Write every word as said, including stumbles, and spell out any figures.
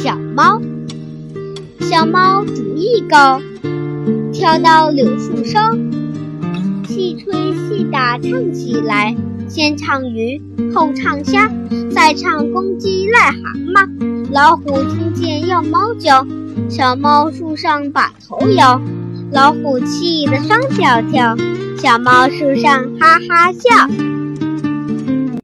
小猫。小猫主意高，跳到柳树梢，细吹细打唱起来，先唱鱼，后唱虾，再唱公鸡癞蛤蟆。老虎听见要猫叫，小猫树上把头摇，老虎气得双脚跳，小猫树上哈哈笑。